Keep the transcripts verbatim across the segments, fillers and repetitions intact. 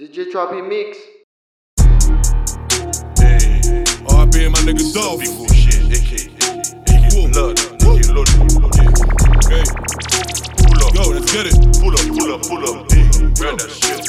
D J Choppy Mix. Hey, R B and my nigga Dolph. Big bullshit, A K, A K, blood, A K, load. Hey, pull up, yo, let's get it. Pull up, pull up, pull up, hey, grab that shit.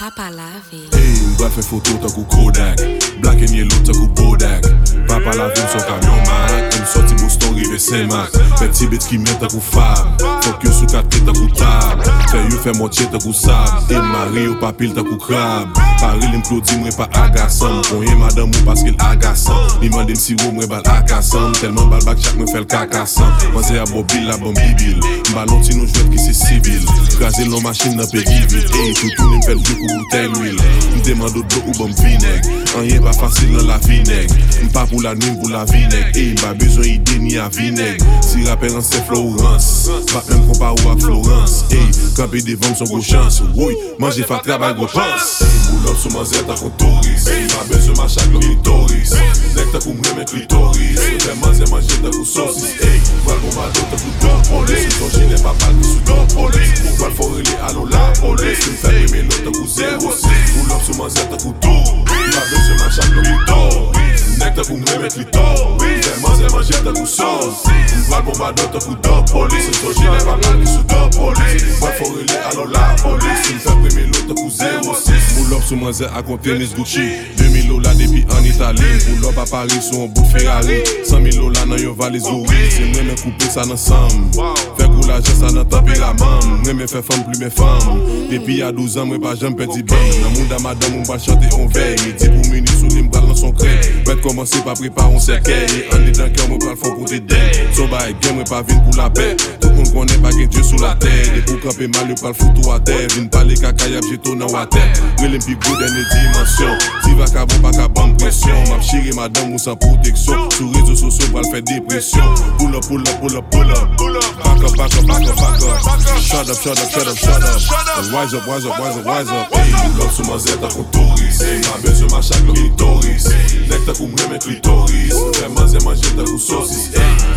Papa Lave. Hey, black fait photo t'as coup Kodak. Black and yellow t'as coup Bodak. Papa Lave son camion Mac. Une sortie Boston rive Saint-Mac. Petit bête qui met t'as coup femme. Faut que sous quatre têtes t'as coup table. Fait you fait moitié t'as coup sable. Et Marie au papil t'as coup crabe. Paris l'implodie m'en pas agaçant. On y'a madame ou parce qu'elle agaçant. Il m'a dit si vous m'en bal agaçant. Tellement bal bac chaque me fait l'cacaçant. Moi c'est à Bobil la bombe bibil. Balonti nous jouette qui c'est civil. Graser nos machines n'a pas givil. Hey, tout tout nous fait le ou t'es l'huile, m'demande au dos ou bon vinègre. Rien pas facile dans la vinègre. M'pas pour la nuit, pour la vinègre. Et m'a besoin d'idée ni à vinègre. Si rappel en c'est Florence, pas même comparé à Florence. Et camper devant son gros chance. Oui, manger fait travail gros chance. Boulot sur ma zette à contouriste. M'a besoin ma chaque l'occitoris. Nectar pour me mettre l'occitoris. J'ai mangé ma jette à coup saucisse. Hey, val pour ma dot à coup d'or polé. Ton gilet pas mal qui sous d'or polé. Pour val forêt les allons la polé. Tu me fais aimer l'autre. Pull up sur ma zette à couteau. Ma veste sur ma chatte le couteau. Nectar pour me mettre l'ito. Vraiment c'est ma jette à coup sauce. Une balle pour ma note à coup d'or police. Ton gilet va mal sous d'or police. Moi faut relais alors la police. Tu me fais primer l'autre à coup zéro six. Pull up sur ma zette à compter Miss Gucci. Deux mille dollars depuis en Italie. Pull up à Paris sur un bout de Ferrari. Cent mille dollars dans yon valise ou oui. C'est moi même couper ça ensemble. Fait goût la geste à n'attraper la maman. Moi me fait femme plus mes femmes. Depuis à douze ans moi pas jamais petit bain. Dans mon dame madame on va chanter on veille. Midi pour minuit sous les m'bral dans son crêpe. Bête commencer par préparer un cercueil. Et en étant cœur mon bral faut pour tes dettes. Son bail bien moi pas vine pour la paix. Tout le monde connaît pas qu'un Dieu sous la terre. Et pour camper mal le pral foutu à terre. Vine pas les cacayab j'ai tourné à terre. Relèm pis gros dernier dimension. Si va cabon pas cabon pression. M'a chérie madame ou sans protection. Sur réseaux sociaux bral fait dépression. Pull up pull up pull up pull up pull up. Back up back up back up back up. Shut up shut up shut up shut up. Wise up wise up wise up. Rise up, hey, pull up sur ma zette à contouriste. Ma belle sur ma chatte le clitoris. Nectar pour me mettre l'itoris. Vraiment c'est ma jette à coup saucisse.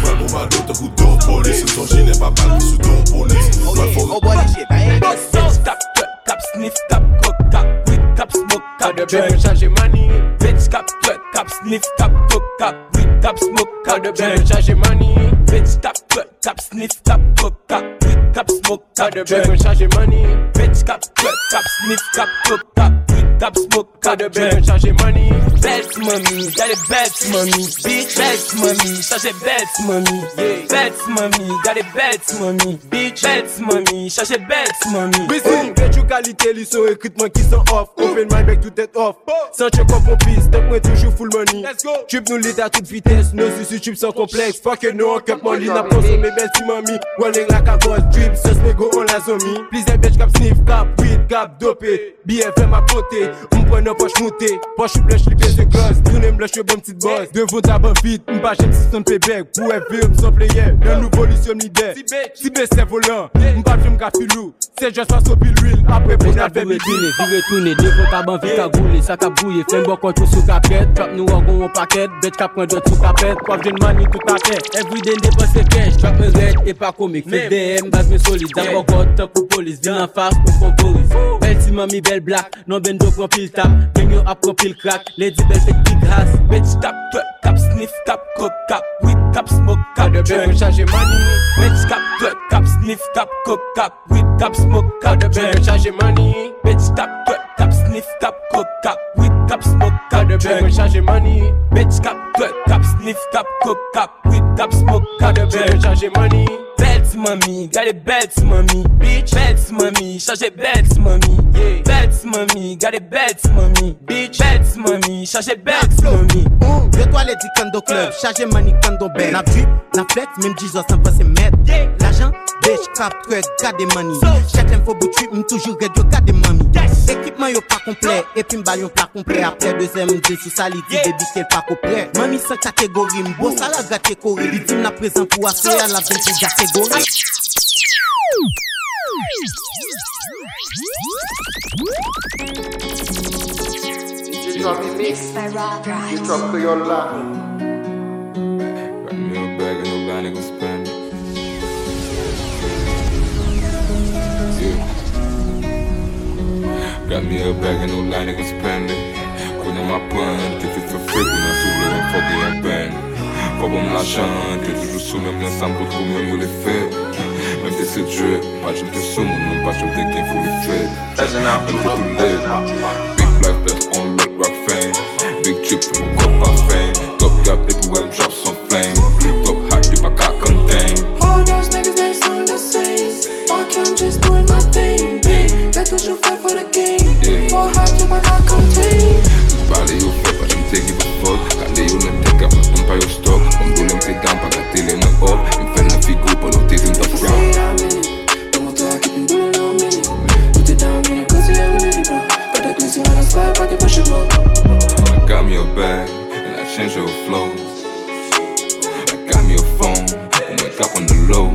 Val pour ma dot à coup d'or police. Son gilet pas mal sous d'or police. Val pour ma shit. Tap tap sniff tap cock tap with tap smoke tap. De bien chargé money. Bitch cap cut tap sniff tap cock tap with tap smoke tap. De bien chargé money. Bitch tap cut tap sniff tap cock tap with tap smoke tap. De bien chargé money. Bitch cap cut tap sniff tap cock tap with tap smoke tap. De bien chargé money. Best money, got it best money. Bitch best money, chargé best money. Yeah, best money, got it best money. Bitch best money, chargé best money. Bitch, bitch, you qualité, lui sur recrutement qui sont off. Open my back tout est off. Sans check up mon piste, donc moi toujours full money. Let's go. Trip nous lit à toute vitesse, nos soucis trip sans complexe. Fuck it, no cap mon lit, n'a pas sur mes belles tu mami. One leg la cavosse, trip, sauce mégo on la zombie. Please a bitch cap sniff, cap, weed, cap, dopé. B F M à côté, on prend nos poches moutées. Poche ou blush, les pièces de gosse. Tournez me lâche, bon petite boss. Devant ta bonne vite, m'pas j'aime si son payback. Pour F V, m'sant player, le nouveau Lucium leader. Si B c'est volant, m'pas j'aime cap filou. C'est juste face au pile l'huile. Après pour la faire mes dîners. Virez tourner, devant ta bonne vite, cagoulé, ça cabouille. Fais bon quand tout sous capette. Trap nous en gros paquet. Bête cap prend d'autres sous capette. Quoi d'une manie tout à fait. Everyday dépense cash. Trap me red et pas comique. Fait D M, base me solide. D'abord quand top pour police. Viens en face pour concoris. Belle si mamie, belle black. Non bendo prend pile tap. Gagnon a prend pile crack. Lady belle fait qui grâce. Bitch tap, tap, sniff, tap, cock, tap. With tap, smoke, tap. De bien chargé money. Bitch tap, tap, sniff, tap, cock, tap. With tap, smoke, tap. De bien chargé money. Bitch tap, tap, sniff, tap, cock, tap. With tap, smoke, tap. De bien chargé money. Bitch tap, tap, sniff, tap, cock, tap. With tap, smoke, tap. De bien chargé money. Bets mommy, got it bets mommy, bitch. Bets mommy, chargez bets mommy, yeah. Bets mommy, got it bets mommy, bitch. Bets mommy, chargez bets mommy. Oh, deux toilettes du Kando Club, chargez money Kando Ben. La vue, la fête, même Jesus sans passer mètre. L'argent, bitch, cap, truck, got des money. Chaque info bout de m'm toujours radio, got des mommy. Équipement yo pas complet, et puis m'baillon pas complet. Après deuxième, m'dé sous salite, débit c'est pas complet. Mami sans catégorie, m'bo salade gâté corée. Il dit m'la présent pour assurer à la vente du gâté. Go like you drop the mix by Rob Ross. You drop to your lap. Got me a bag and no guy nigga spend. Yeah. Got me a bag and no line, niggas spend it. Putting my punt, if it's a fake, when I soul and fucking band. Pop on my shanty, toujours sous même l'ensemble, tout même où les faits. Même si c'est Dieu, pas j'aime tes sous, non pas j'aime tes gains, faut les faire. Même si tout l'aide, big life, left on look rock fame. Big chip, c'est mon corps pas fame. Top gap, et pour elle, drop some flame. Top hack, you back, I contain. All those niggas, they sound the same. Fuck you, I'm just doing my thing, babe. That's what you fight for the game. Full hack, you back, I contain. Tout parler, you fuck, pas j'aime tes give a fuck. Garder, you n'aime tes gaps, on pas your stock. On doit l'aime tes games, pas gâter les mains off. Une fête, la figure, pas l'autre, t'es une top round. I got me a bag and I change your flows. I got me a phone and wake up on the low.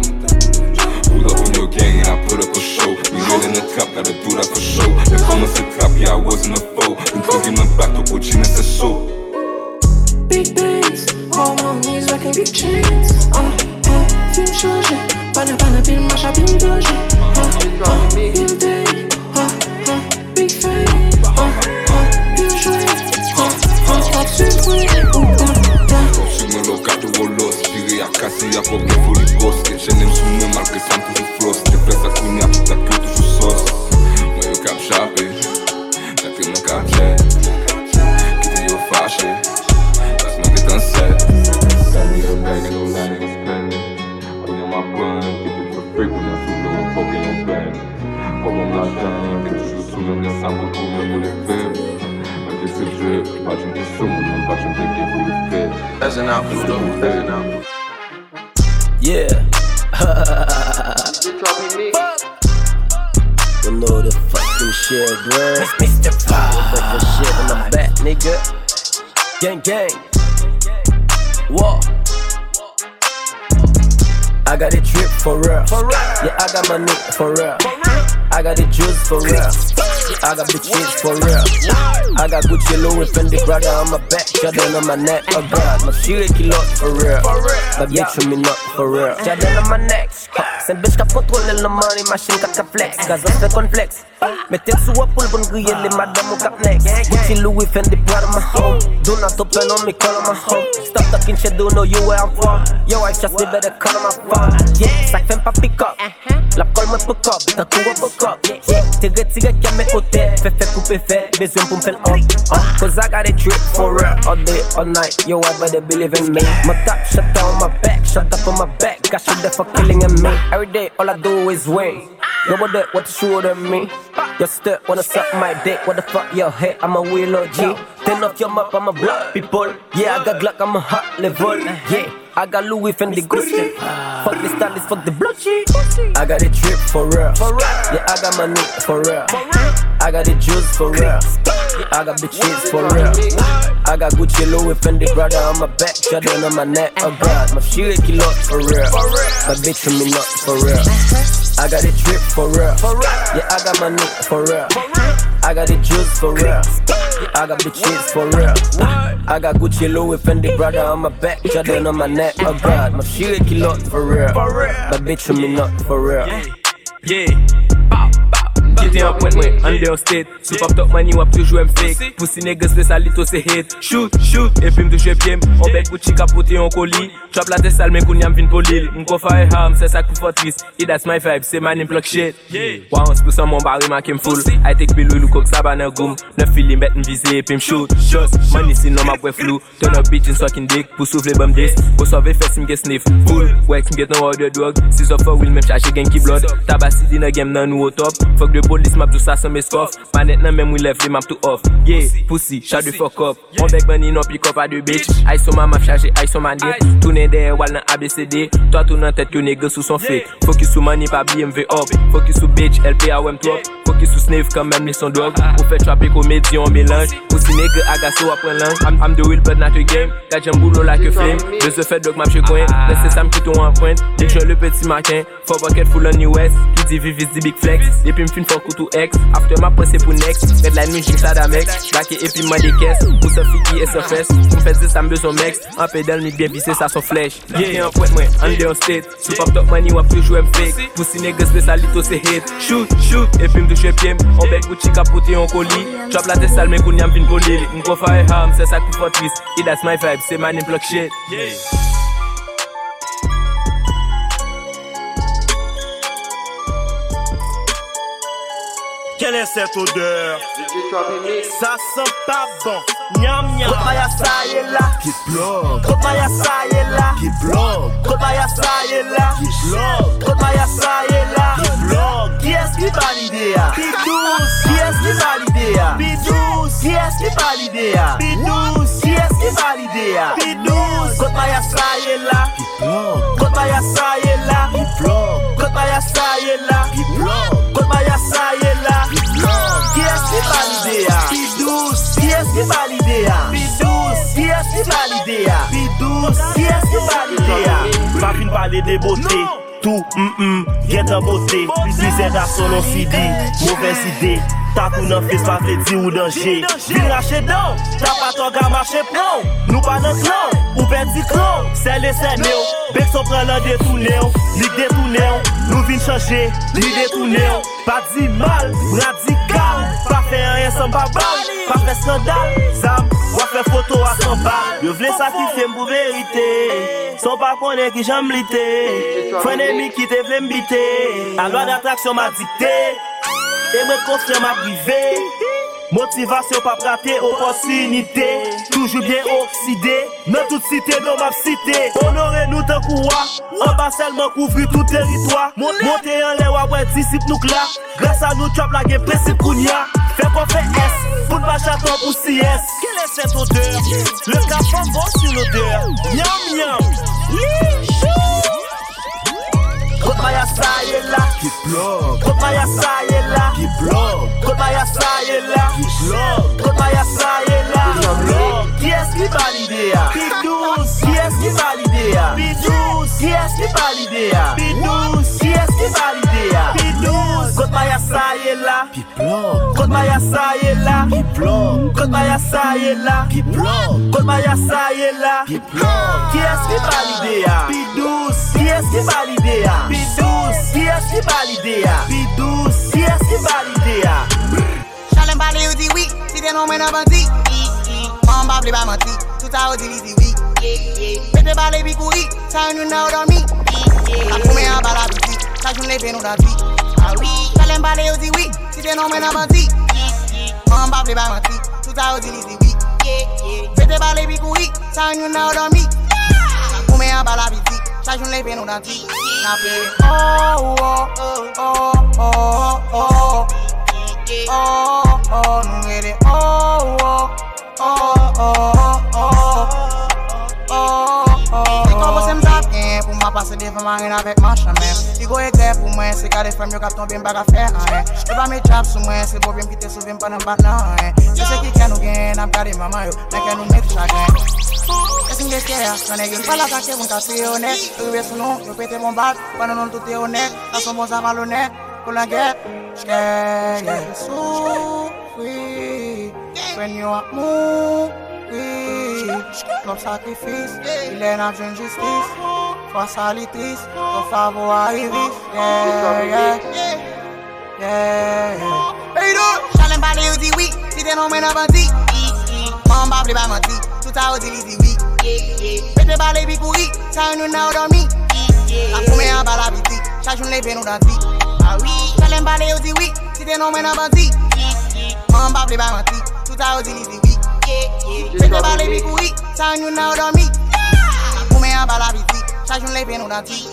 Pull up on your gang and I put up a show. We live in the trap, gotta do that for show. If I'm a trap, yeah I wasn't a foe. I'm talking my back to Puccini, it's a show. Big bangs, all on knees like a big chains. Uh, uh, film change. Bana bana bin masha bin doge. Uh, uh, bin day. Uh, uh, big fame. Uh, Cassie a pop, mais faut les bosses. Et je n'aime sous moi malgré ça, toujours floss. Des places à courir, la queue toujours sauce. Moi y'a cap chapé, la queue mon cachet. Quitte y'a fâché, la semaine est un set. Got me a bag and no line, niggas spend it. Put on my bun, keep it for free. When I feel no fucking your band. Pop on my gun, t'es toujours sous même les sables. Pour même où les faire. Malgré ce jeu, pas j'aime tes sous. Même pas j'aime tes gays pour les faire. That's enough, that's enough. Yeah, you know the fucking shit, bro. It's Mister Five. Fucking shit on the back, nigga. Gang, gang. Walk. I got a trip for real. Yeah, I got my nigga for real. I got the juice for real. I got bitches for real. I got Gucci, Louis, Fendi, Prada on my back, Jordan on my neck. Oh God, my shit kill up for real. My bitch for me not for real. Jordan on my neck. C'est bitch qui contrôle le money, machine qui flex. Gazon fait complexe. Mettez sous à poule pour griller les madames au cap neck. Gucci, Louis, Fendi, Prada my home. Do not open on me, call on my home. Stop talking shit, do know you where I'm from. Yo, I just me better call on my phone. Yeah, sac femme pas pick up. La colle me pick up, t'as tout à pick up. Tigre, tigre, qui a mes côtés. Fais, fais, coupe, fais, besoin pour me faire up. Cause I got a trip for real. All day, all night, yo, I better believe in me. My top shut down my back, shut up on my back. Got shit there for killing in me. Every day, all I do is win. Nobody want to shoot at me. Your step wanna suck my dick. What the fuck, yo, hey, I'm a real O G. Turn off your map, I'm a block people. Yeah, I got Glock, I'm a hot level. Yeah, I got Louis and the Gucci. Fuck the stylist, fuck the blood shit. I got a drip for real. Yeah, I got my nigga for real. I got the juice for real. I got bitches for real. I got Gucci, Louis, Fendi, Prada on my back, Jordan on my neck. Oh God, my shit kill up for real. My bitch for me not for real. I got a drip for real. Yeah, I got my nigga for real. I got the juice for real. I got bitches for real. I got Gucci, Louis, Fendi, Prada on my back, Jordan on my neck. Oh God, my shit kill up for real. My bitch for me not for real. Yeah. J'étais un point, understate. Sous pop top money, wap toujours m'fake. Pussy niggas, les salitos, c'est hate. Shoot, shoot, et puis m'douche bien. On bec Gucci, capote, on colis. Trap la tête sale, mais qu'on y'am vin polil. M'kofa et ham, c'est ça qui fortrice. Yeah, that's my vibe, c'est my name block shit. one hundred percent mon baril, ma kem full. I take me loulou comme ça, banner goom. neuf filim, bet m'visé, et puis m'shoot. Shoot, money, sinon ma boue flou. Turn up bitch, sucking dick, pour souffler bum dis. Pour sauver fess, m'get sniff. Full, wax, m'get no order drug. six of four will même charger gang qui blood. Tabassi, dina game, nan ou au top. Fuck the police map do ça sans mes scoffs. Manette nan même we left the map to off. Yeah, pussy, shot the fuck up. On beg money non pick up à deux bitch. I saw ma map chargé, I saw ma nip. Tourner derrière wall nan A B C D. Toi tourne en tête que nègre sous son fake. Focus sous money pas B M V up. Focus sous bitch, L P A O M top. Focus sous sniff quand même les son dog. Ou fait trapper comédie on mélange. Pussy nègre agasso après l'ange. I'm the real but not the game. Got j'aime boulot like a flame. Je se fait dog map chez coin. Laissez ça m'quitte en point. Dick je le petit matin. Four bucket full on U S. Qui dit vivis dit big flex. Et puis m'fin for Mwen koutou ex, after ma presse pou next. Red line nou jing sa da mek, dake epi man de kes. Pou se fiki e se fes, pou fes de sambe son mex. An pedal mi bien vise sa son flèche. Ye an pwet mwen, an de an state. Sou pop top money wap toujou em fake. Pou si neges de salito se hate. Shoot, shoot, epi mdou che piem. On bek ou chika pote yon koli. Chop la te sal men koun yam vin boli. Mko fa e ham, se sak pou fotris. E that's my vibe, se man in block shit. Quelle est cette odeur? Ça sent pas bon. Niam niam. Kobaya ça y est là. Qui bloque. Kobaya ça y est là. Qui bloque. Kobaya ça y est là. Qui bloque. Kobaya ça y est là. Qui bloque. Qui est-ce qui valide ya? Bidouze. Qui est-ce qui valide ya? Bidouze. Qui est-ce qui valide ya? Bidouze. Qui est-ce qui valide ya? Bidouze. Kobaya ça y est là. Qui bloque. Kobaya ça y est là. Qui bloque. Kobaya ça y est là. Qui bloque. Kobaya ça y est là. Qui est-ce qui valide ya? Bidouze. Qui est-ce qui valide ya? Bidouze. Qui est-ce qui valide ya? Bidouze. Qui est-ce qui valide ya? Pas qu'une parler des beautés. Tout, hum, get en beauté. Si c'est d'assaut, on s'y dit. Mauvaise idée. T'as tout n'en fait pas te dire ou danger. Vire à chez d'or. T'as pas ton gars marcher pro. Nous pas dans clan. Ou perdu clan. C'est les scènes. Bec son prend l'un détourné. Ni détourné. Nous vînes changer. Ni détourné. Pas dit mal. Radical. Pas faire rien sans babal. Pas faire scandale. Zam. Ou faire photo à cent balles. Je voulais sacrifier pour vérité. Sans pas connaître qui j'aime l'été. Frère ennemi qui te voulait m'biter. La loi d'attraction m'a dicté. Et me construire ma privée. Motivation pas prater, opportunité. Toujours bien oxydé. Dans toute cité, dans ma cité. Honorer nous tant courroie. En bas seulement couvrir tout territoire. Monter en l'air, ouais, disciple nous là. Grâce à nous, tu as plagué, principe Kounia. Fais qu'on fait S. Pour pas chaton pour C S. Quelle est cette odeur? Le café bon sur l'odeur. Miam, miam. Lichou. Kobaya ça y est là, qui bloque. Kobaya ça y est là, qui bloque. Kobaya ça y est là, qui bloque. Kobaya ça y est là, qui bloque. Qui est-ce qui valide ya? Bidouze. Qui est-ce qui valide ya? Bidouze. Qui est-ce qui valide ya? Bidouze. Qui est-ce qui valide ya? Bidouze. Kobaya ça y est là, qui bloque. Kobaya ça y est là, qui bloque. Kobaya ça y est là, qui bloque. Kobaya ça y est là, qui bloque. Qui est-ce qui valide ya? Bidouze. Qui est-ce qui valide ya? Bidouze. Qui est-ce qui valide ya? Bidouze. Qui est-ce qui valide ya? Charles Mbalé ou dit oui, si t'es non mais non bandit. Mon bas blé pas menti, tout ça ou dit oui oui. Pété balé bi couri, ça nous n'a pas dormi. A fumé en bas la boutique, ça joue les pieds nous dans le pique. Ah oui. Charles Mbalé ou dit oui, si t'es non mais non bandit. Mon bas blé pas menti, tout ça ou dit oui oui. Pété balé bi couri, ça nous n'a pas dormi. A fumé en bas la boutique. Ça joue les pieds dans ti. Oh oh oh oh oh oh oh nungere oh oh oh oh oh oh oh. Et quand vous me tapez pour m'a passer devant marine avec ma chambre. Il go éclair pour moi c'est qu'à des femmes yo cap tomber en bagarre faire rien. Je pas me trap sur moi c'est pour bien qui te sauver pas dans bagarre. Je sais qui can nous gain n'a pas de maman yo mais can nous mettre chagrin. Qu'est-ce que c'est là? On est pas là quand c'est mon café honnête. Tu veux son, je pète mon bal, pas non tout est honnête. Ça son bon ça malhonnête. Pour la guerre, je sou oui. When you are move, oui. Comme sacrifice, il est dans une justice. Face à l'itrice, ton favor arrive. Yeah, yeah, yeah, yeah. Hey, do! Challenge pas les outils, oui. Si t'es non, mais non, bandit. Mon bas, plus pas menti. Tout ça, outils, oui, oui. Pété balé bi couri, ça nous n'a pas dormi. A fumé en bas la boutique, ça joue les pieds nous dans le pique. Ah oui. Challenge balé ou dit oui, si t'es non mais non bandit. Mon bas blé pas menti, tout ça ou dit oui. Pété balé bi couri, ça nous n'a pas dormi. A fumé en bas la boutique, ça joue les pieds nous dans le pique.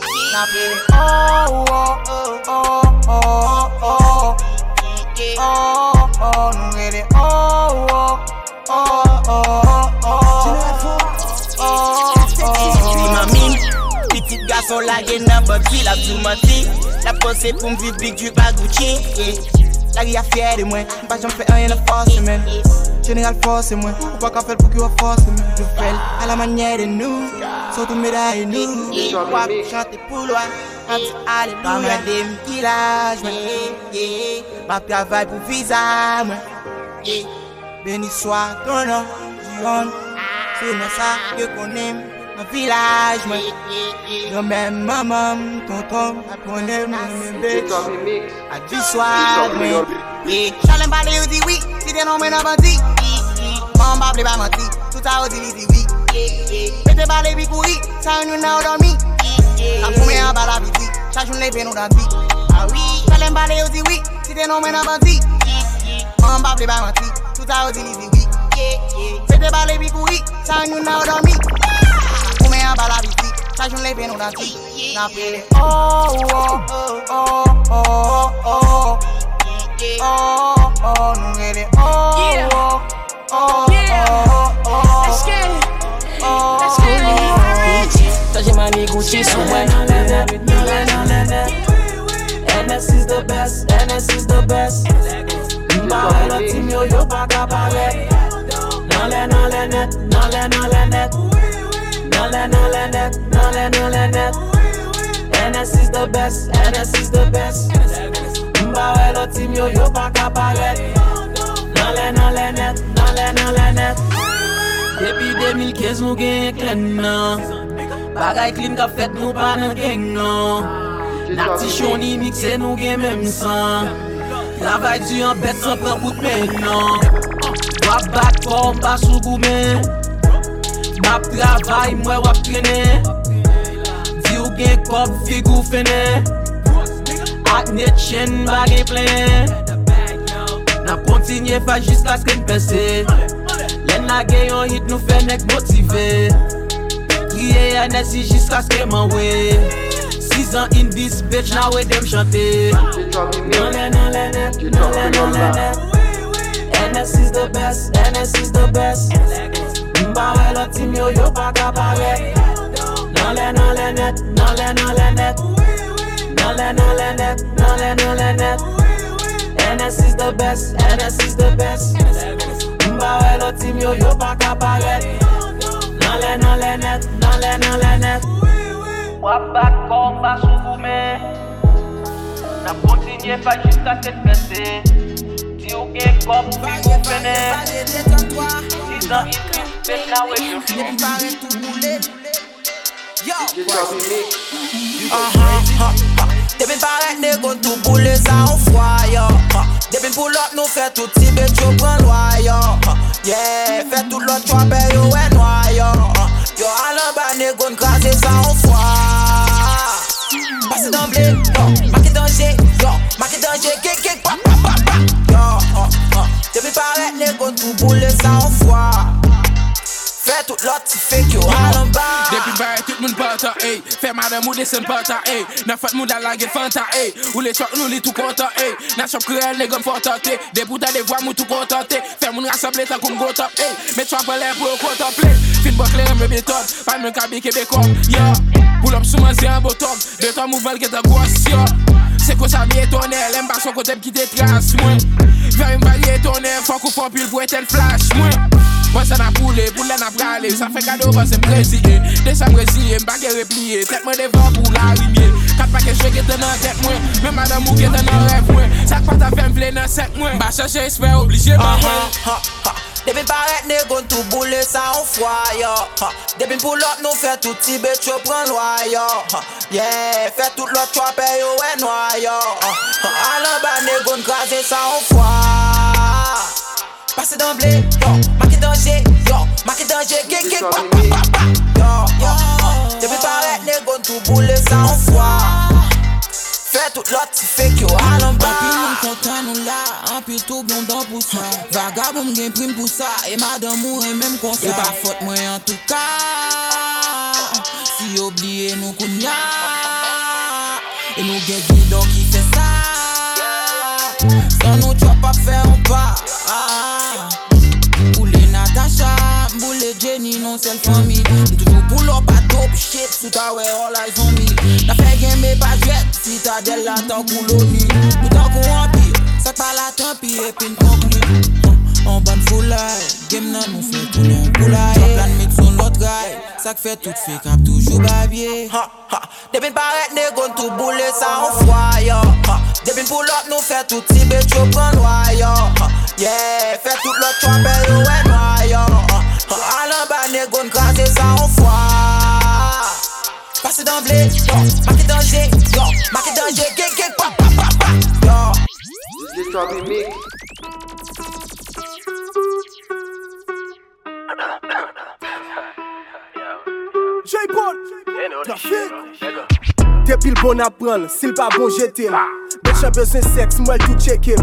Oh oh oh oh oh oh oh nous est oh oh oh oh oh. Oh, oh, mine, petit garçon la gaine n'a pas vu la tourmentée. La pensée pour me vivre, big du pas Gucci. La vie a fière de moi, pas j'en fais rien de force, man. Général force, moi, ou pas qu'à faire pour qu'il y ait force, man. Je fais à la manière de nous, surtout mes dames et nous. Pas chanter pour loin. Paman de m'kilaj mwen, ma travay pou visa mwen. Beni swa ton nan, jiron, se nan sa ke konem nan vilaj mwen. Yo men maman, tonton, aponem nan men bet, advi swag mwen. Chalem pa de yo di wik, si de nan men nan banti. Mwen ba ple ba manti, tout a yo di li di wik. Mwen te ba le bi koui, sa yon yon nan yo dan mi. La pou men an ba la biti, sa joun le pe nou dan ti. Chalem pa de yo di wik, si de nan men nan banti. Mwen ba ple ba manti, tout a yo di li di wik. Mwen te ba le bi koui, sa yon yon nan yo dan mi. La pou men an ba la biti, sa joun le pe nou dan ti. Na pele oh oh oh oh oh. Oh, oh, oh, no get it. Oh, yeah. Oh, oh, yeah. Oh, oh, oh. Let's get it. Oh, let's get it. Oh, touching my nigga, she's so wet. N S is the best. N S is the best. My whole team, yo, yo, baka ballet. Nolé, nolé, net. Nolé, nolé, net. Nolé, nolé, net. Nolé, nolé, net. N S is the best. N S is the best. Mba welo team yo yo pa kapalet. Nolé nolé net, nolé nolé net. Depi deux mille quinze mou gen klen nan. Bagay clean ka fet nou pa nan geng nan. Nakti choni mixe nou gen mem san. Travay du an bet san pran bout men nan. Wap bak for mba sou goumen. Map travay mwe wap trene. Di ou gen kop figou fene. Nitchen bagay playin. Na kontinye fa jiska sken pese. Len na gen yon hit nou fe nek motive. Kriye N S I jiska sken manwe. Six an in this bitch na we dem chante. Nolé nolé net, nolé nolé net. N S I is the best, N S I is the best. Mba welo team yo yo pa kapare. Nolé nolé net, nolé nolé net. Nolé, nolé, net, nolé, nolé, net. N S is the best, N S is the best. Mba welo team yo yo pa kaparet. Nolé, nolé, net, nolé, nolé, net. Wap bak kon ba sou goumen. Na kontinye fa jiska set pese. Ti ou gen kop fi kou fene. Ti zan itis pet na we yo fene. Yo, aha, depin paret ne kon tou boule sa ou fwa yo. Depin pou lot nou fe tout ti bet yo pran lwa yo. Yeah, fe tout lot chwape yo e nwa yo. Yo alan ba ne kon krasi sa ou fwa. Pase dan ble, yo, maki danje, yo, maki danje, kek kek pa pa pa pa. Yo, depin paret ne kon tou boule sa ou fwa. Fè tout lot ti fèk yo alan ba. Depi bare tout moun panta, ey. Fè madame ou desen panta, ey. Na fat moun da lage fanta, ey. Ou le chok nou li tout kontan, ey. Na chop krel le gom fortante. Debou da de voix mou tout kontante. Fè moun rassemble tan koun go top, ey. Met chwa prelè pou kontemple. Fin bokle me beton. Pan men kabi kebe kom, yo. Boul op souman zi an botom. De ton mouvel get a gos, yo. Se ko sa mi etonel. Mba son kote ki te tras, mwen. Vè mba li etonel. Fon kou fon pil pou eten flash, mwen. Once I pull it, pull it, I pull it. Ça fait cadeau, parce que c'est président. Déjà président, pas qu'à replier. Tête moi devant pour la lumière. Quatre paquets je qui étaient dans tête moi. Même madame ou qui était dans rêve moi. Chaque fois t'as fait me plaire dans sept mois. Bah chercher espère obligé ma main. Depuis paraître ne gon tout bouler ça en froid. Depuis pour l'autre nous fait tout petit bête je prends loyer. Yeah, fait tout l'autre tu paye yo et noyer. Alors bah ne gon graser ça en froid. Passe d'emblée, yo, maki danger, yo, maki danger, kek kek pa pa pa pa. Yo, yo, depuis paret, les gonnes tout boule sans foi. Fais tout l'autre, tu fais que yo à l'embarras. Un peu nous content, nous là, un peu tout blondant pour ça. Vagabond m'gain prime pour ça, et madame mourait même comme ça. C'est pas faute, moi en tout cas. Si oubliez nous kounya, et nous gain guidon qui fait ça. Sans nous, tu vas pas faire un pas. Jenny non c'est le famille. Toujours pour l'op à top shit. Sous ta way all eyes on me. N'a fait game mais pas jet. Si t'as de la tant couloni. Tout en courant pire. Ça pas la tant pire. Et puis une conclue. En bonne foulaille. Game nan nous fait tourner en poulaille. J'en plan mettre son lot trai. Sak fè tout fè kap toujou babye. Debin paret negon tout boule sa on froya. Debin pull up nou fè tout si bet yo pran loya. Yeah, fè tout lot trompe yo wè noya. Alan ba negon krasé sa on froya. Passe dans blé, marqué danger, marqué danger, gek gek pa pa pa pa. Yo, this drop in mix. J-Pod, depuis le bon à prendre, s'il pas bon jeté. Bitch a besoin sexe, moi tout checké.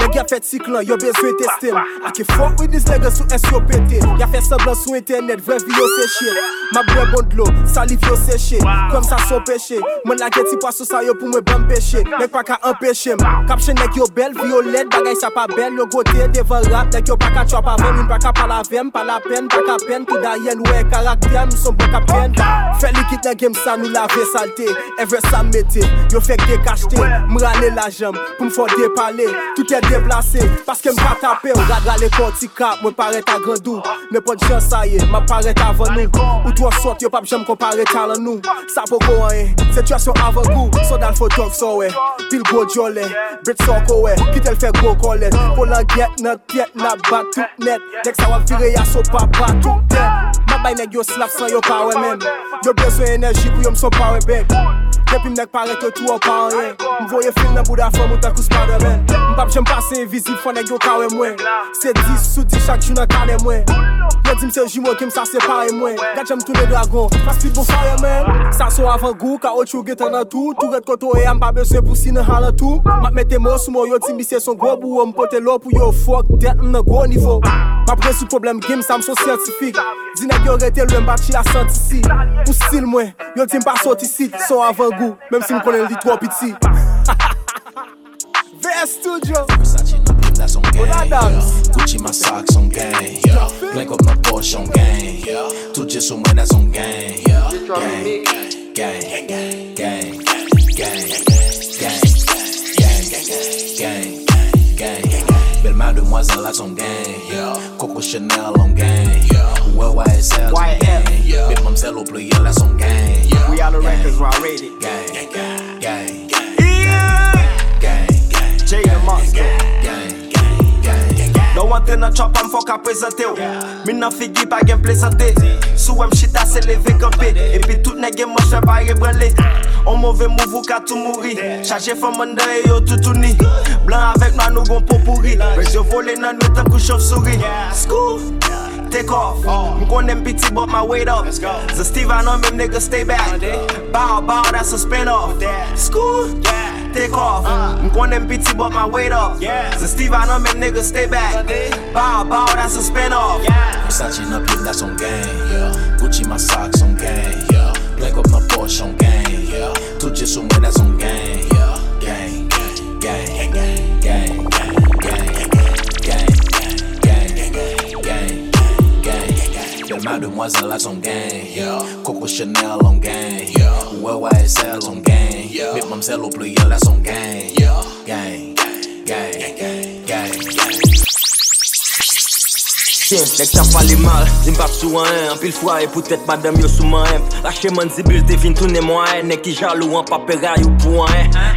Nègre fait cyclan, y'a besoin tester. A qui fuck with this nègre sous S O P T. Y'a fait semblant sur internet, vrai vidéo séché. Ma brève bon de l'eau, salive yo séché. Comme ça son péché. Mon la guette si pas sous ça yo pour me bon péché. Nègre pas qu'à empêcher. Caption nègre yo belle, violette, bagay ça pas belle. Yo goté devant rap, nègre yo pas qu'à chop avant. Une pas qu'à parler avec, pas la peine, pas qu'à peine. Tout d'ailleurs, ouais, caractère, nous sommes pas qu'à peine. Fait liquide dans game ça, nous laver saleté. Every ça mété, yo fait que décacheté. M'ralé la jambe, pour m'faut déparler. Tout est déplacé, parce que m'pas tapé. M'radra les corticap, m'parait à grandou. Ne pas de chance ça y est, m'apparaît avant nous. Ou toi sort, yo pap jambe comparé à nous. Ça pour go hein, situation avant goût. So dans le photog so ouais, pile go jolé. Brit soko ouais, qui t'elle fait go collet. Pour la guette, notre piète, la bat tout net. Dès que ça va virer, y'a so papa tout net. Ma bay nèg yo slap sans yo pa ouais même. Yo besoin énergie pour yo m'son pa ouais bec. Depuis m'nèg paraît que tout en pas rien. M'voye film dans bout d'affaire, m'ou takou Spider-Man. M'pap j'aime passer invisible, fon nèg yo ka ouais mwen. C'est dix sous dix chaque jour dans calé mwen. Yo dim c'est jumeau qui m'sa séparé mwen. Gade j'aime tourner dragon, pas suite bon soirée même. Ça so avant goût, ka ou chou getan dans tout. Tout red koto et m'pa besoin pour si nan halan tout. M'a mette mot sou mou yo dim c'est son gros bou. M'pote l'eau pour yo fuck tête nan gros niveau. M'a pris sous problème game, ça m'son scientifique. Dis nèg yo rete le m'bati la senti si. Ou style mwen, yo dim pas sorti si. So avant goût, même si m'connais l'lit trop petit. V S Studio on Gucci my socks on gang, yeah. Blank up my Porsche on gang, yeah. Tout just on my that's on gang, yeah. Gang, gang, gang, gang, gang, gang, gang, gang, gang. Belle mademoiselle that's on gang, yeah. Coco Chanel on gang, yeah. Well Y S L on gang, yeah. Big Mamselle au player that's on gang, yeah. We all the records where I rated, gang, gang, gang, yeah. Gang, gang, Jay the Monster. Don't want to chop and fuck a présenter. Me nan figi pa gen plaisanter. Sou wem chita se leve kampe. Et puis tout nèg man fè pa rebranler. On mauvais move ou ka tout mouri. Chargé femme manda et yo tout tourni. Blanc avec noir nous gon pot pourri. Res yo volé nan nou tan kou chauve-souris. Scoop, take off. M'konnen piti but my weight up. The Steve I know même nigga stay back. Bow bow that's a spin off. Scoop, take off. M'konnen piti but my weight up. The Steve I know même nigga stay back. Bow, bow, that's a spin-off. Yeah. Versace in a pill, that's on gang, yeah. Gucci my socks on gang, yeah. Blank up my Porsche on gang, yeah. Tout just on when that's on gang, yeah. Gang, gang, gang, gang, gang, gang, gang, gang, gang, gang, gang. Belle mademoiselle, that's on gang, yeah. Coco Chanel on gang, yeah. Well Y S L on gang, yeah. Big Mamselle au player, that's on gang, yeah. Gang, gang, gang, gang, gang. Dès que ça fallait mal, j'me pas sous un un pile fois et peut-être madame yo sous moi. Lâchez mon zibule devine tourner moi et qui jaloux en papera ou point.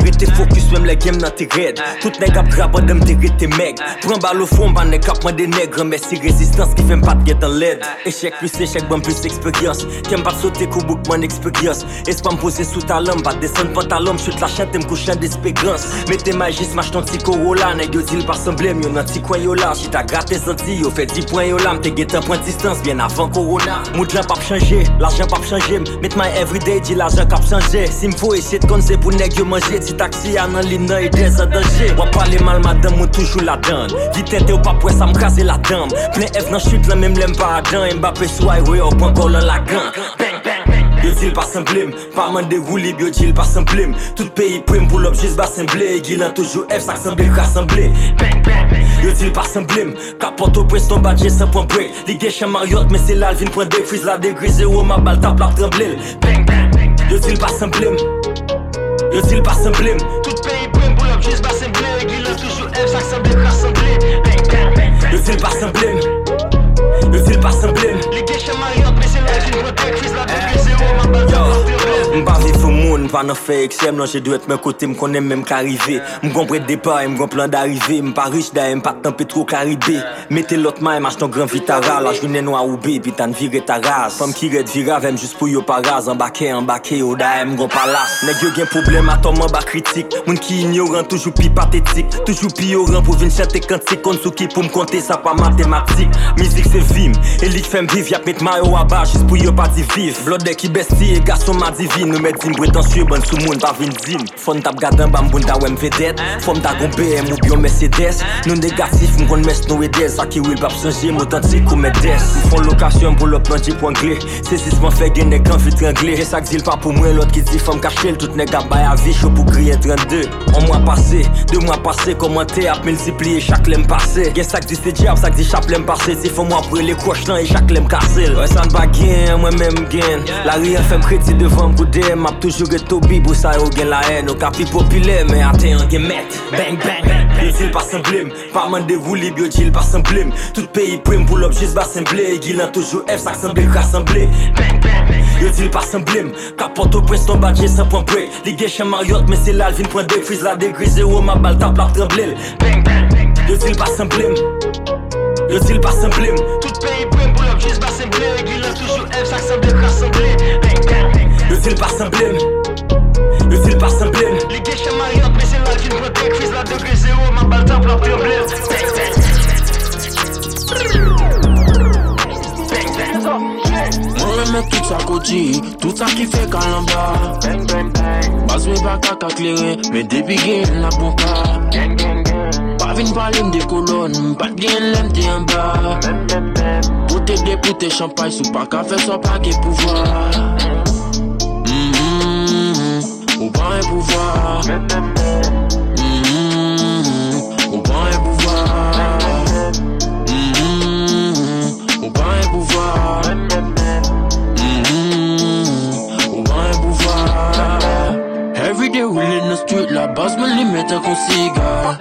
Rete focus même les game dans tes raids. Tout nèg a grab dem te rete meg. Prends balle au fond, ban nèg a prend des nègres mais si résistance qui fait pas get en l'aide. Échec plus échec bon plus expérience. Qu'aime pas sauter coup book mon expérience. Et pas me poser sous ta lampe, pas descendre pantalon, chute la chante me couchant d'espérance. Mettez magis marche ton petit Corolla, nèg yo dit il pas semblé mieux dans petit coin yo là, si t'as gratté senti yo fait dix points. Yo l'âme te guette un point de distance bien avant Corona. Mout l'an pas changé, l'argent pas changé. Met my everyday dit l'argent cap changé. Si m'fou essayer de connaître pour nèg yo manger. Si taxi à nan ligne et des en danger. Wa parler mal madame ou toujours la donne. Vite tête ou pas pour ça m'craser la dame. Plein F dans chute là même l'aime pas dedans. Mbappé soit ouais au point goal la gang. Bang bang bang. Yo dit pas semblé, pas mandé rouli bio dit pas semblé. Tout pays prime pour l'objet bas semblé, il a toujours F ça semblé qu'a semblé. Bang bang bang. Yo dit pas semblé, capote au presse ton badge sans point break. Ligue des champs Marriott mais c'est là le vin point de frise la degré zéro ma balle tape la tremblé. Bang bang bang. Yo dit pas semblé. Yo dit pas semblé. Tout pays prime pour l'objet bas semblé, il a toujours F ça semblé qu'a semblé. Bang bang bang. Yo dit pas semblé. Yo dit pas semblé. Ligue des champs Marriott mais c'est là va nan fè exem, nan j'ai dû être mes côtés, m'connais même qu'arrivé. M'gompre de départ, m'gon plan d'arrivée, m'pas riche d'aim, pas tant pétro-caribé. Mettez l'autre main, m'achète un grand vitara, la journée noire ou bé, puis t'en viré ta race. Femme qui rède viravem juste pour yo paras, en baquet, en baquet, au daim, gon palace. Nèg yo gen problème, à ton bas critique. Moun qui ignorant, toujours pi pathétique, toujours pi orant pour venir chanter cantique, kon sou ki pour m'compter, ça pas mathématique. Musique c'est vim, et lit femme vive, y'a mettre maillot à bas, juste pour yo pas di vive. Blodé qui bestie, garçon m'a divine, nous mettons prétentieux, bon sous moun, pas vin dim. Fon tap gadan, bamboun da wem vedette. Fom da gon B M ou bien Mercedes. Nous négatifs, m'gon mess nous aider, ça qui will pas changer, m'authentique ou m'aider. Fon location pour le planti pour anglais. Saisissement fait gain nèg en vite anglais. J'ai ça que pas pour moi, l'autre qui dit femme cachelle, tout nèg a bail à vie, chaud pour crier trente-deux. Un mois passé, deux mois passé, commenter, à multiplier chaque lème passé. J'ai ça que dit c'est diable, ça que dit chaque lème passé, c'est faut moi pour les croches là et chaque lème cassé. Ouais, ça ne va gain, moi même gain. La rien fait crédit devant goudé, m'a toujours Toby pour ça yo gen la haine, au capi populaire mais atteint gen met. Bang bang, il pas semblé, pas man de rouli bio il pas semblé. Tout pays prime pour l'objet bas semblé, il a toujours F ça semblé rassemblé. Bang bang, yo dit pas semblé, capote au prince ton badge sans point près. Ligue chez Mariotte mais c'est là vinn prend des frise la degré zéro ma balle tape la tremblé. Bang bang, yo dit pas semblé. Yo dit pas semblé, tout pays prime pour l'objet bas semblé, il a toujours F ça semblé rassemblé. Bang bang, yo dit pas semblé. Le fil pas simple. Les guichets Mariotte, mais c'est là qu'une protège. Crise la degré zéro, ma balle tape la tremble. Moi même tout ça côté, tout ça qui fait calamba. Bang bang bang. Bas mes bacs à éclairer, mais débiguer la boca. Gang gang gang. Pas vine parler des colonnes, pas de gain l'emté en bas. Même même même. Pour t'aider pour tes champagne, sous pas café, soit pas que pouvoir. Au bain et pouvoir, mm-hmm. Au bain et pouvoir, mm-hmm. Au bain et pouvoir, mm-hmm. Au bain et pouvoir. Everyday we in the street, la base me limite à qu'on ciga.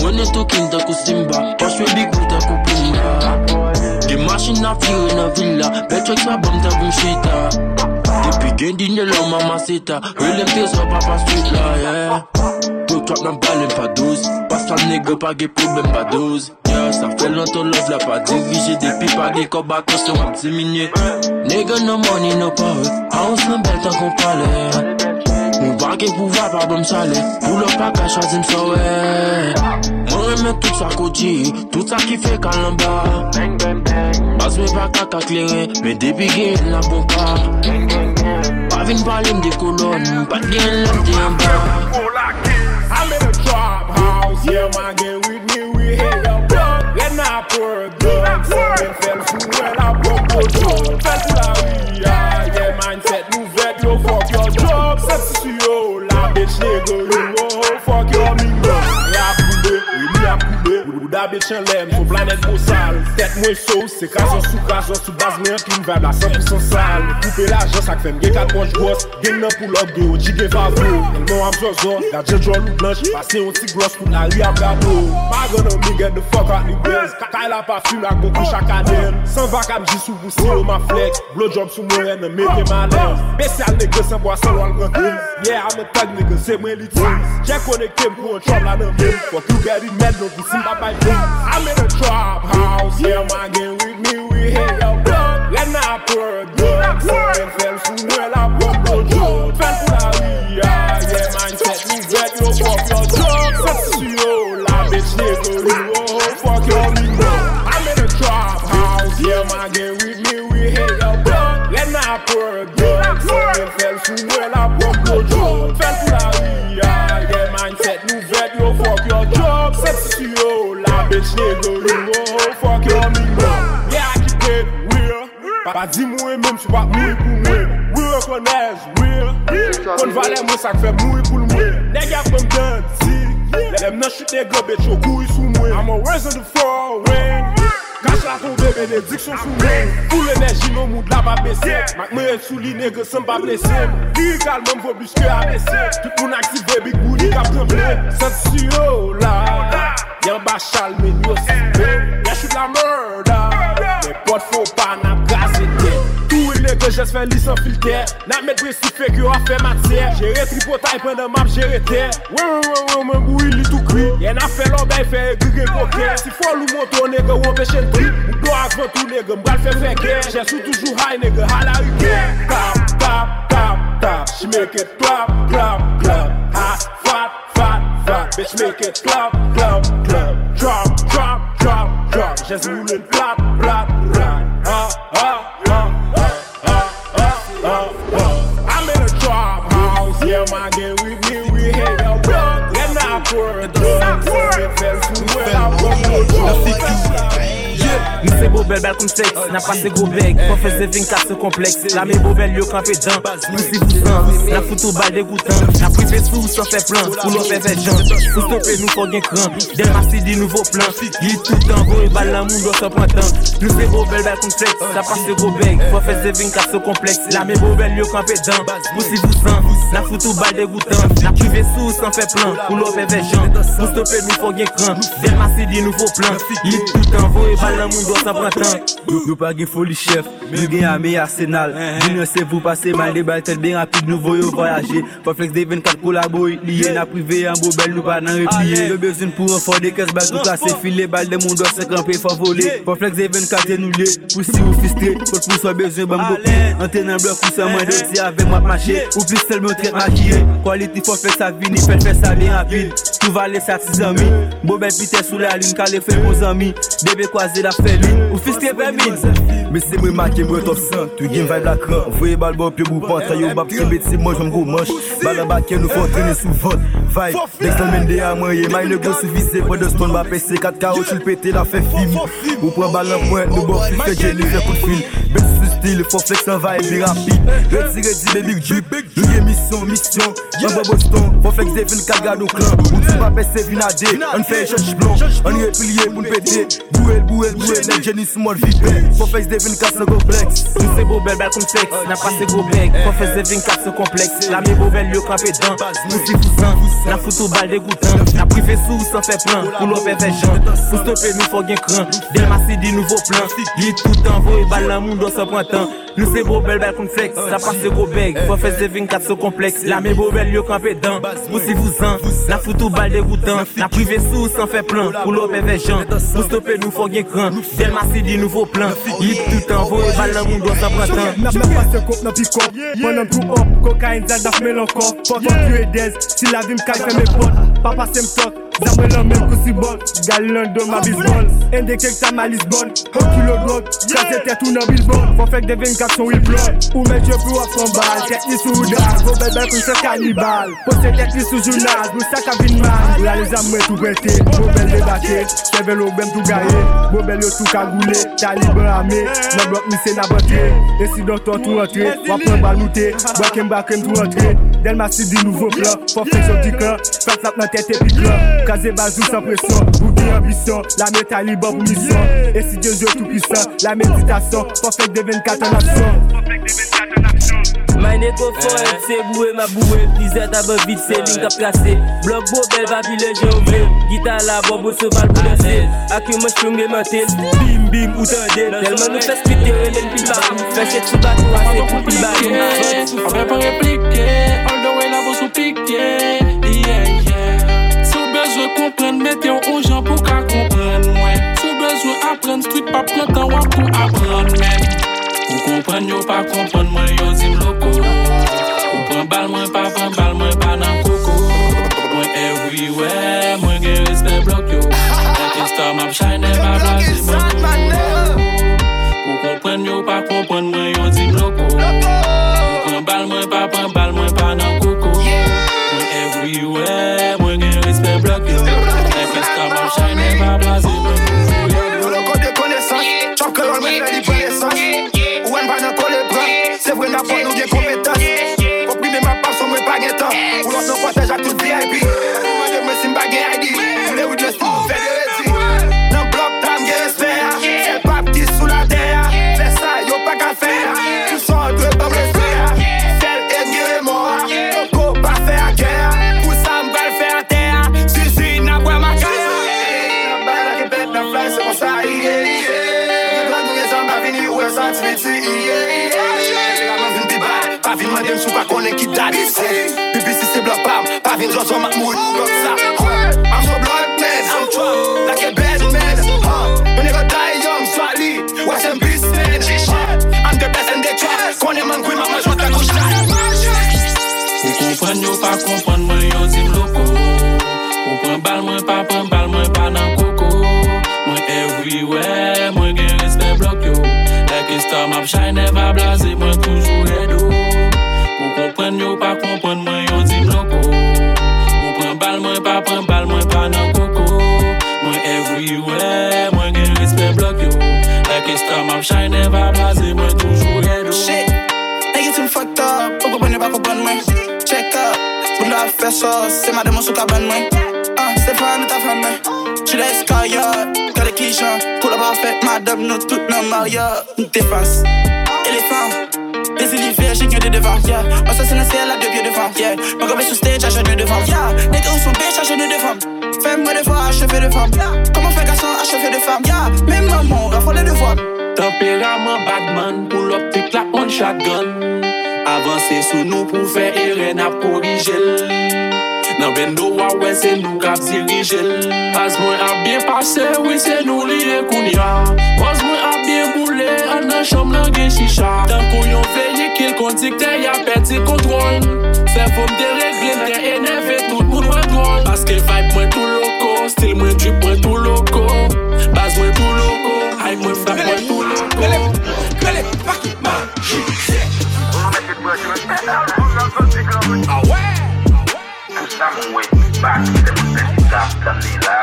Moi n'est au king d'un coup Simba, pas je suis big ou d'un coup Pinga. Des machines à tirer dans la villa, bête avec sa bombe d'un bouchita. Depuis gain dîner là, maman c'est ta. Relève tes soeurs, papa suite là, yeah. Pour toi, n'en parle pas douze. Passe la nègre, pas de problème, pas douze. Yeah, ça fait longtemps, love la pas dirigée. Depuis pas de combats, qu'on se rend diminué. Nègre, no money, no power. Ah, on s'en bête, tant qu'on parle. Mon bague est pouvoir, pas bon chalet. Pour le pas qu'à choisir, m'sauer. Moi, j'aime tout ça, côté. Tout ça qui fait calamba. Bang, bang, bang. Bas, mes pas qu'à éclairer. Mais depuis gain, la bombe pas. Bang, bang. I vin parler des colonnes, pas de gain left in bar. I'm in a trap house, yeah man, get with me, we hit your block. Let na pour drugs, and fell through when I broke your jaw. Fell through la rue, yeah man, set nouvelle, yo fuck your job. Substitute yo, la bitch nigga, you oh fuck your nigga. Yeah poubé, oui me a poubé, ou da bitch en l'aime, son planète trop sale. Tête moins sauce, c'est casse sous casse sous base, mais un crime vibe la cent pour cent sale. Couper l'argent, ça fait m'gay quatre poches grosses. Gain nan pour l'op de O G de Vavo. Mon âme zozo, la jet jaune ou blanche. Passé un petit gloss pour la ria bravo. Pas gonna me get the fuck out the base. Kaila parfume à gogo chaque année. Sans vaca m'jit sous vous si l'eau ma flex. Blowjob sous mon haine, mettez ma lèvre. Spécial nègre sans boisson, l'on grand crime. Yeah, I'm a tag nègre, c'est moi l'utile. J'ai connecté pour un chum la nan ville. Fuck you get it, merde, donc vous si ma bye bye. I'm in a trap house, yeah man, get with me, we hit your block. Let na pour drugs, and fell sous moi la bombe. Fell for la vie, yeah, yeah, man, set me wet, yo, fuck your job. Substitute la bitch, nigga, you oh, fuck your nigga. I'm in a trap house, yeah, man, get with me, we hit your block. Let na pour drugs, and fell sous moi la bombe. Fell for la vie, yeah, yeah, man, set me wet, yo, fuck your job. Substitute la bitch, nigga, you oh, fuck your nigga. Yeah, I keep it real, pas dis moi même si pas moi pour moi. Reconnaissent, oui, qu'on valait moi ça fait mourir pour le mourir. Les gars comme Dandy, les menaces chute des gobes et chocouilles sous moi. I'm a raise on the floor, rain. Cache la tombe bénédiction sous moi. Pour l'énergie nos mots de la va baisser. Mac me souligne que ça me va blesser. Lyrical même vos busques à baisser. Tout mon actif baby booty cap tremblé. Cette tuyau là, y'en bas chal mais nous aussi. Y'a chute la merde, les potes faut pas n'abgaser. Tout les gars just fait lit sans filter. N'a mettre précis fait que on fait matière. Gérer tripotaille pendant map gérer terre. Ouais ouais ouais même bouille li tout cri. Y'en a fait l'obay fait grigre coquet. Si faut lui monter nègre on pêche le tri. Ou doit avant tout nègre m'bral fait faire guerre. J'ai sous toujours high nègre à la rivière. Tap tap tap tap. She make it clap clap clap. Ah fat fat fat. Bitch make it clap clap clap. Drop drop drop drop. J'ai sous le clap clap clap. Ah ah ah. Uh, uh, I'm in a drop house, yeah, my gang with me, we hang out, block, and I pour a drop, we're in fast food, I want more. Nous c'est beau belle belle comme sexe, n'a pas c'est gros bec, pas fait c'est vingt-quatre complexe. La mes beau belle lieu campé dedans, nous c'est vous la photo balle dégoûtant. La privé sous sans fait plan, pour l'on fait fait gens. Pour stopper nous faut bien cran, dès ma c'est des nouveaux plans. Il est tout le temps, gros et balle l'amour dans son printemps. Nous c'est beau belle belle comme sexe, n'a pas c'est gros bec, pas fait c'est vingt-quatre complexe. La mes beau belle lieu campé dedans, nous c'est vous la photo balle dégoûtant. La privé sous sans fait plan, pour l'on fait fait gens. Pour stopper nous faut bien cran, dès ma c'est des nouveaux plans. Il est tout le temps, gros et balle l'amour ça prend temps. Nous pas de folie chef, nous gagne armée arsenal. Nous ne savons pas passer mal des balles, tête bien rapide, nous voyons voyager. Pas flex des vingt-quatre collabos, lié n'a privé, un beau bel, nous pas dans replier. Nous besoin pour un fort des caisses, bagues, nous casser, filer, balles des mondes, c'est crampé, faut voler. Pas flex des vingt-quatre, nous les, pour si vous frustrez, pour nous soit besoin, bam, beaucoup. Antenne en bloc, pour ça, moi, je dis avec moi, marcher, ou plus seulement traite maquillé. Qualité, faut faire ça, vini, fait faire ça bien rapide. Tout va aller, ça, six amis. Beau bel, pité, sous la lune, calé, fait bons amis. Bébé, croisé, la fête. Ou fils qui est permis. Mais c'est moi marqué, moi top cent. Tu game vibe la cran. Voyez balle bon pied pour penser. Yo bab c'est bête, c'est moi j'aime gros manche. Balle back nous faut traîner sous vote. Vibe, l'examen des amours. Maille le gros suffisé. Pas de stone, va passer quatre carreaux. Tu le pété, la fait film. Ou prend balle en point. Nous bon fils que j'ai livré pour fil. Bête ce style, faut flex en vibe rapide. Retiré du baby drip. Nous y mission, mission. Y'a pas Boston. Faut flex des filles qui gardent au clan. Ou tu vas passer une A D. On fait church blanc. On y est plié pour le péter. Bouel, bouel, bouel. Jenny Small V P, faut faire des vingt-quatre complexe. Nous c'est beau belle belle comme sexe, n'a pas c'est gros bec, faut faire des vingt-quatre complexe. La mes beau belle lieu campé dedans, nous c'est cousin, la photo balle dégoûtant. La privé sous sans fait plan, pour l'on fait fait gens. Pour stopper nous faut gain cran, dès ma c'est des nouveaux plans. Dit tout le temps, voyez balle l'amour dans son printemps. Nous c'est beau belle belle comme sexe, n'a pas c'est gros bec, faut faire des vingt-quatre complexe. La mes beau belle lieu campé dedans, nous c'est cousin, la photo balle dégoûtant. La privé sous sans fait plan, pour l'on fait fait gens. Pour stopper nous faut gain cran. Del massi des nouveaux plans, il tout envoie balle dans mon dos ça prend temps. N'a pas ce cop dans pick up, pendant tout up, cocaïne ça daf mel encore. Faut tuer des, si la vie me caille fait mes potes, papa c'est me toc, j'aime le même coup si bon, galon de ma bisbol, un des quelques ta ma Lisbonne, un kilo d'autre, ça c'était tout dans Lisbonne, faut faire des vingt-quatre son whip ou mettre je peux à son bal, tête ni sous d'âge, vos bébés pour ce cannibale, pour cette tête ni sous journal, pour ça qu'a vite mal, là les amours tout pété, vos belles débattés, c'est vélo même tout gaillé, vos belles tout cagoulé, ta libre armé, la bloc ni c'est la batterie, et si dans ton tout entré, va prendre balouté, bakem bakem tout entré, d'elle m'a si du nouveau plan, faut faire son petit clan, faire ça dans tête et pique là. Casez bazou sans pression, vous qui ambition, la métal libre pour mission. Et si Dieu est tout puissant, la méditation, pour faire des vingt-quatre en action. Manet au fond, c'est boué, ma bouée, disait d'abord vite, c'est ligne à placer. Bloc beau, belle, va village, j'ai oublié. Guitare la bombe, se va le placer. A qui moi je me mentais, bim bim, ou tendez. Tellement nous fait splitter, les plus bas, fait chez tout bas, tout à fait, plus bas. On va pas répliquer, on doit la voix sous piquer. Comprendre, mettez-en aux gens pour qu'à comprendre moins. Sous besoin apprendre, street pas prendre temps pour apprendre même. Pour comprendre, yo pas comprendre moins, yo zim loco. Pour prendre balle moins, pas prendre balle moins, pas dans coco. Moins everywhere, moins guerre respect bloc yo. Like a star map shine, pas blaser mon coco. Pour comprendre, yo pas comprendre moins, yo zim loco. Pour prendre balle moins, pas prendre balle moins, pas dans coco. Moins everywhere, moins guerre respect bloc yo. Nous le code de connaissance, chaque que l'on met la libre naissance. Ou un banane qu'on les prend, c'est vrai n'importe où des compétences. Au plus de ma part, son me baguette. Ou l'on se protège à tout V I P. Moi je me suis baguette I D. Vous les witness, vous faites des rédits. Dans bloc, dame, guerre, espère. C'est pas petit sous la terre. Fais ça, y'a pas qu'à faire. Tout ça, on peut pas me laisser. Celle est guerre et mort. On peut pas faire guerre. Pour ça, me va le faire à terre. Si, si, n'a pas ma carte. I'm not going to be able to do it. m'a dem sou pa kon l'équipe d'Adissé. Pipi si c'est bloc pam, pa vin j'en son ma moule comme ça. I'm so blood man, I'm drunk like a bad man. When I got die young, swat li, what's in business? I'm the best in the trap, kon e man kwe ma man j'en ta gouche la. Ou kompren yo pa kompren mwen yo zim loko. Ou pren bal mwen pa pren bal mwen pa nan koko. Mwen everywhere, mwen gen respect block yo. Like a star map shine never blase, mwen toujou redo. Comprend yo pa comprend moi yo dim loko. Ou pren bal moi pa pren bal moi pa nan koko. Moi everywhere, moi gen respect block yo. Like a star map shine never blase, moi toujou redo. Shit, niggas too fucked up, ou comprend yo pa comprend moi. Check up, boule a fè ça, c'est madame sou ka ban moi. Ah, c'est pas nous ta fan moi. Tu laisses carrière, t'as les clichés. Cool about fait madame nous toutes nos marias. Défense, éléphant. Les univers, j'ai gueulé devant, yeah. On s'assène à ciel à deux pieds devant, yeah. Mon gars, sur stage, à genoux devant, yeah. Les gars, où sont bitch, à genoux devant. Fais-moi devoir, achever de femme, yeah. Comment faire garçon, achever de femme, yeah. Même maman, rafale les devoirs. Tempérament, Batman, pull up, tes claques, on shotgun. Avancer sous nous pour faire erreur, n'a corrigé. Nan bendo, ouais, c'est nous qui avons dirigé. Passe-moi à bien passer, oui, c'est nous liés qu'on y a. Passe-moi à bien rouler, à la chambre, la gueule, chicha. Tant qu'on y a veillé, qu'il contique, t'es à petit contrôle. C'est faux de régler, t'es énervé, tout le monde va drôle. Parce que vibe, moi tout loco, style, moi du point tout loco. Base, moi tout loco, aïe, moi frappe, moi tout loco. Belle, pas qui marche. Ah ouais! Mwen wè, bak, se mwen fè si tap, dam li la.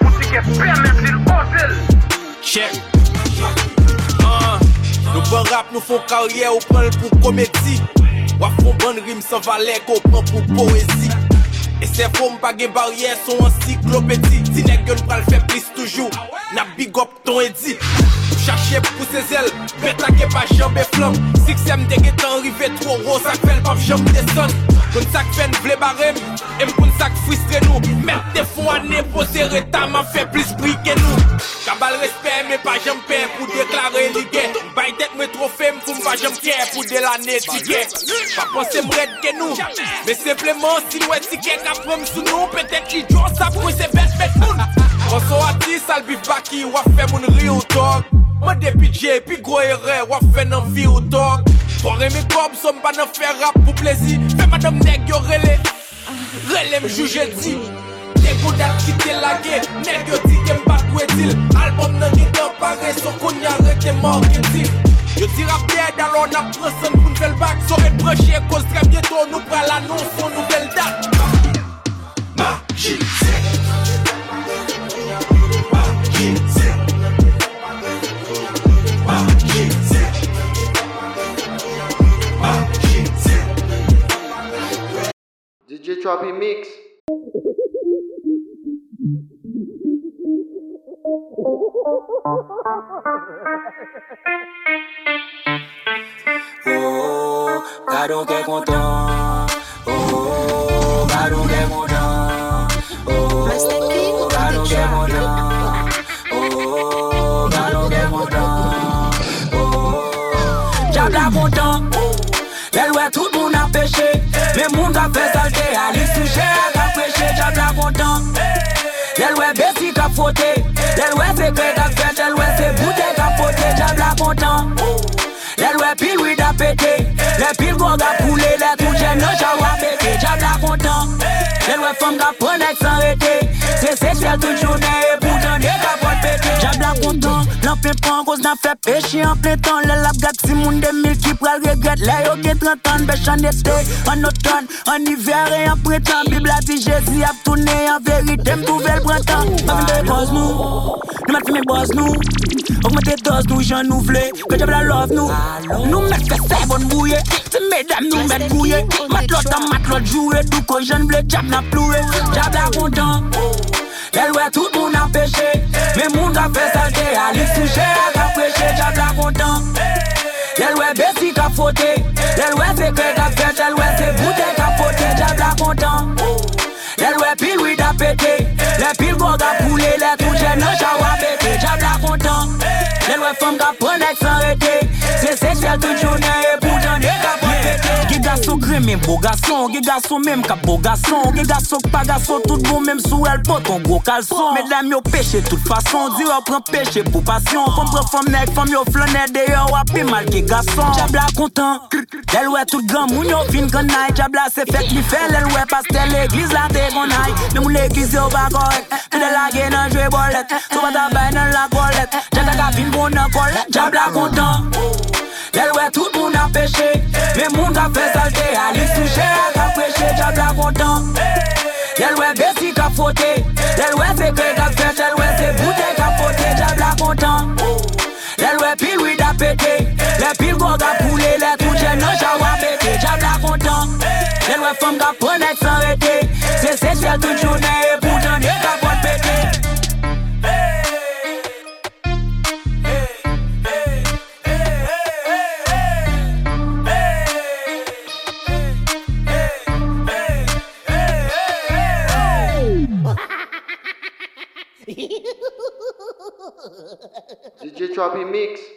Mwen ti ke permèt li l'bordel. Check. Nou pren rap, nou fon karyè, ou pren l pou komedi. Wap fon ban rim san valè, ko pren pou poezi. E se fòm pa gen barriè, son encyklopédi. Ti nèg yo pral fè plis toujou, na big up ton edi. Chercher pour ses ailes, bête la gueule pas jambe et flamme. Sixème dégué t'en rivé trop gros, ça fait pas jambe des sons. Comme ça fait une blé barème, et pour ça frustrer nous. Mettre des fonds à négocier, t'as m'a fait plus bruit que nous. Cabal respect, mais pas jambe paix pour déclarer l'igué. Baille tête, mais trop femme pour pas jambe pierre pour délaner ticket. Pas penser m'red que nous, mais simplement si nous est ticket qu'à prendre sous nous, peut-être qu'il joue ça pour ses bêtes, bêtes nous. On son artiste, al bif baki, wap fait mon ri ou dog. Moi des P J, puis gros erreur, wap fait nan vie ou dog. Toré mes corbes, somme pas nan faire rap pour plaisir. Fais madame nèg yo relé, relé m'juge dit. Des bouddha qui te lagué, nèg yo dit que m'bat ou est-il. Album nan qui t'emparé, son konya rete mort dit. Yo tire à pied, alors on apprend son pour nouvelle bac. Saurait prêcher, cause très bientôt nous pral l'annonce son nouvelle date. Magie, D J Choppy Mix. Oh, Garou que content. Oh, Garou que content. Oh, Garou que content. J'abla content, l'elle ouais tout le monde a péché. Mais mon gars fait salté, Alice touché, a péché. J'abla content, l'elle ouais Bessie qui a fauté. L'elle ouais c'est Clé qui a fait, l'elle ouais c'est Bouté qui a fauté. J'abla content, l'elle ouais pile oui d'a pété. Les pile gros gars poulé, les tout jeunes non j'awa pété. J'abla content, l'elle ouais femme qui a pris nec sans arrêter. C'est sexuel toute journée et pourtant n'est pas bonne pété. J'abla content. L'en plein pan, cause n'a fait péché en plein temps. Le lap gâte si moun de mille qui pral regrette. Là yo gen trente ans, bêche en été, en automne, en hiver et en printemps. Bible a dit Jésus a tourné en vérité, m'trouvé le printemps. Pas fin de boss nous, nous m'a fait mes boss nous. Augmenter dose nous, j'en nous vle, que j'avais la love nous. Nous mettre que c'est bon bouillé, si mesdames nous mettre bouillé. Matlot dans matlot joué, tout qu'on j'en vle, j'aime la ploué. J'aime la content. L'elle ouais tout le monde a péché, mais mon gars fait salté, Alice touché, elle a prêché, j'abla content. L'elle ouais Bessie qui a fauté, l'elle ouais c'est Clé qui a fait, l'elle ouais c'est Bouté qui a fauté, j'abla content. L'elle ouais pile oui d'a pété, les pile gros gars poulé, les tout jeunes non j'awa pété, j'abla content. L'elle ouais femme qui a pris nec sans arrêter, c'est sexuel toute journée et pourtant n'est pas pété. gaso kremen, bo gason, ge gaso même ka bo gason, ge gaso pa gaso tout bon même sou el poton gros caleçon. Mesdames yo pêche toute façon, di yo prend pêche pour passion, comme prend femme nèg, femme yo flaner d'ailleurs a pi mal ke gason. Diabla content, elle ouais tout grand moun yo fin grand night, diabla c'est fête li fait, elle ouais pastel l'église la té gon night, même l'église yo va correct, de la gaine en jeu bolette, so va ta bain dans la colette, j'attends ka fin bon en colette, diabla content. Elle ouais tout moun a pêché, mais moun ka fait salter, allez toucher, ka prêcher, diabla content. Elle ouais Bessie ka fauté, elle ouais c'est que ka fait, elle ouais c'est bouteille ka fauté, diabla content. Elle ouais pile oui da pété, les pile go ga poulet, les tout jeunes non jawa pété, diabla content. Elle ouais femme ka prendre et s'arrêter, c'est c'est faire toute journée et pour donner ka bonne pété. D J Choppy Mix.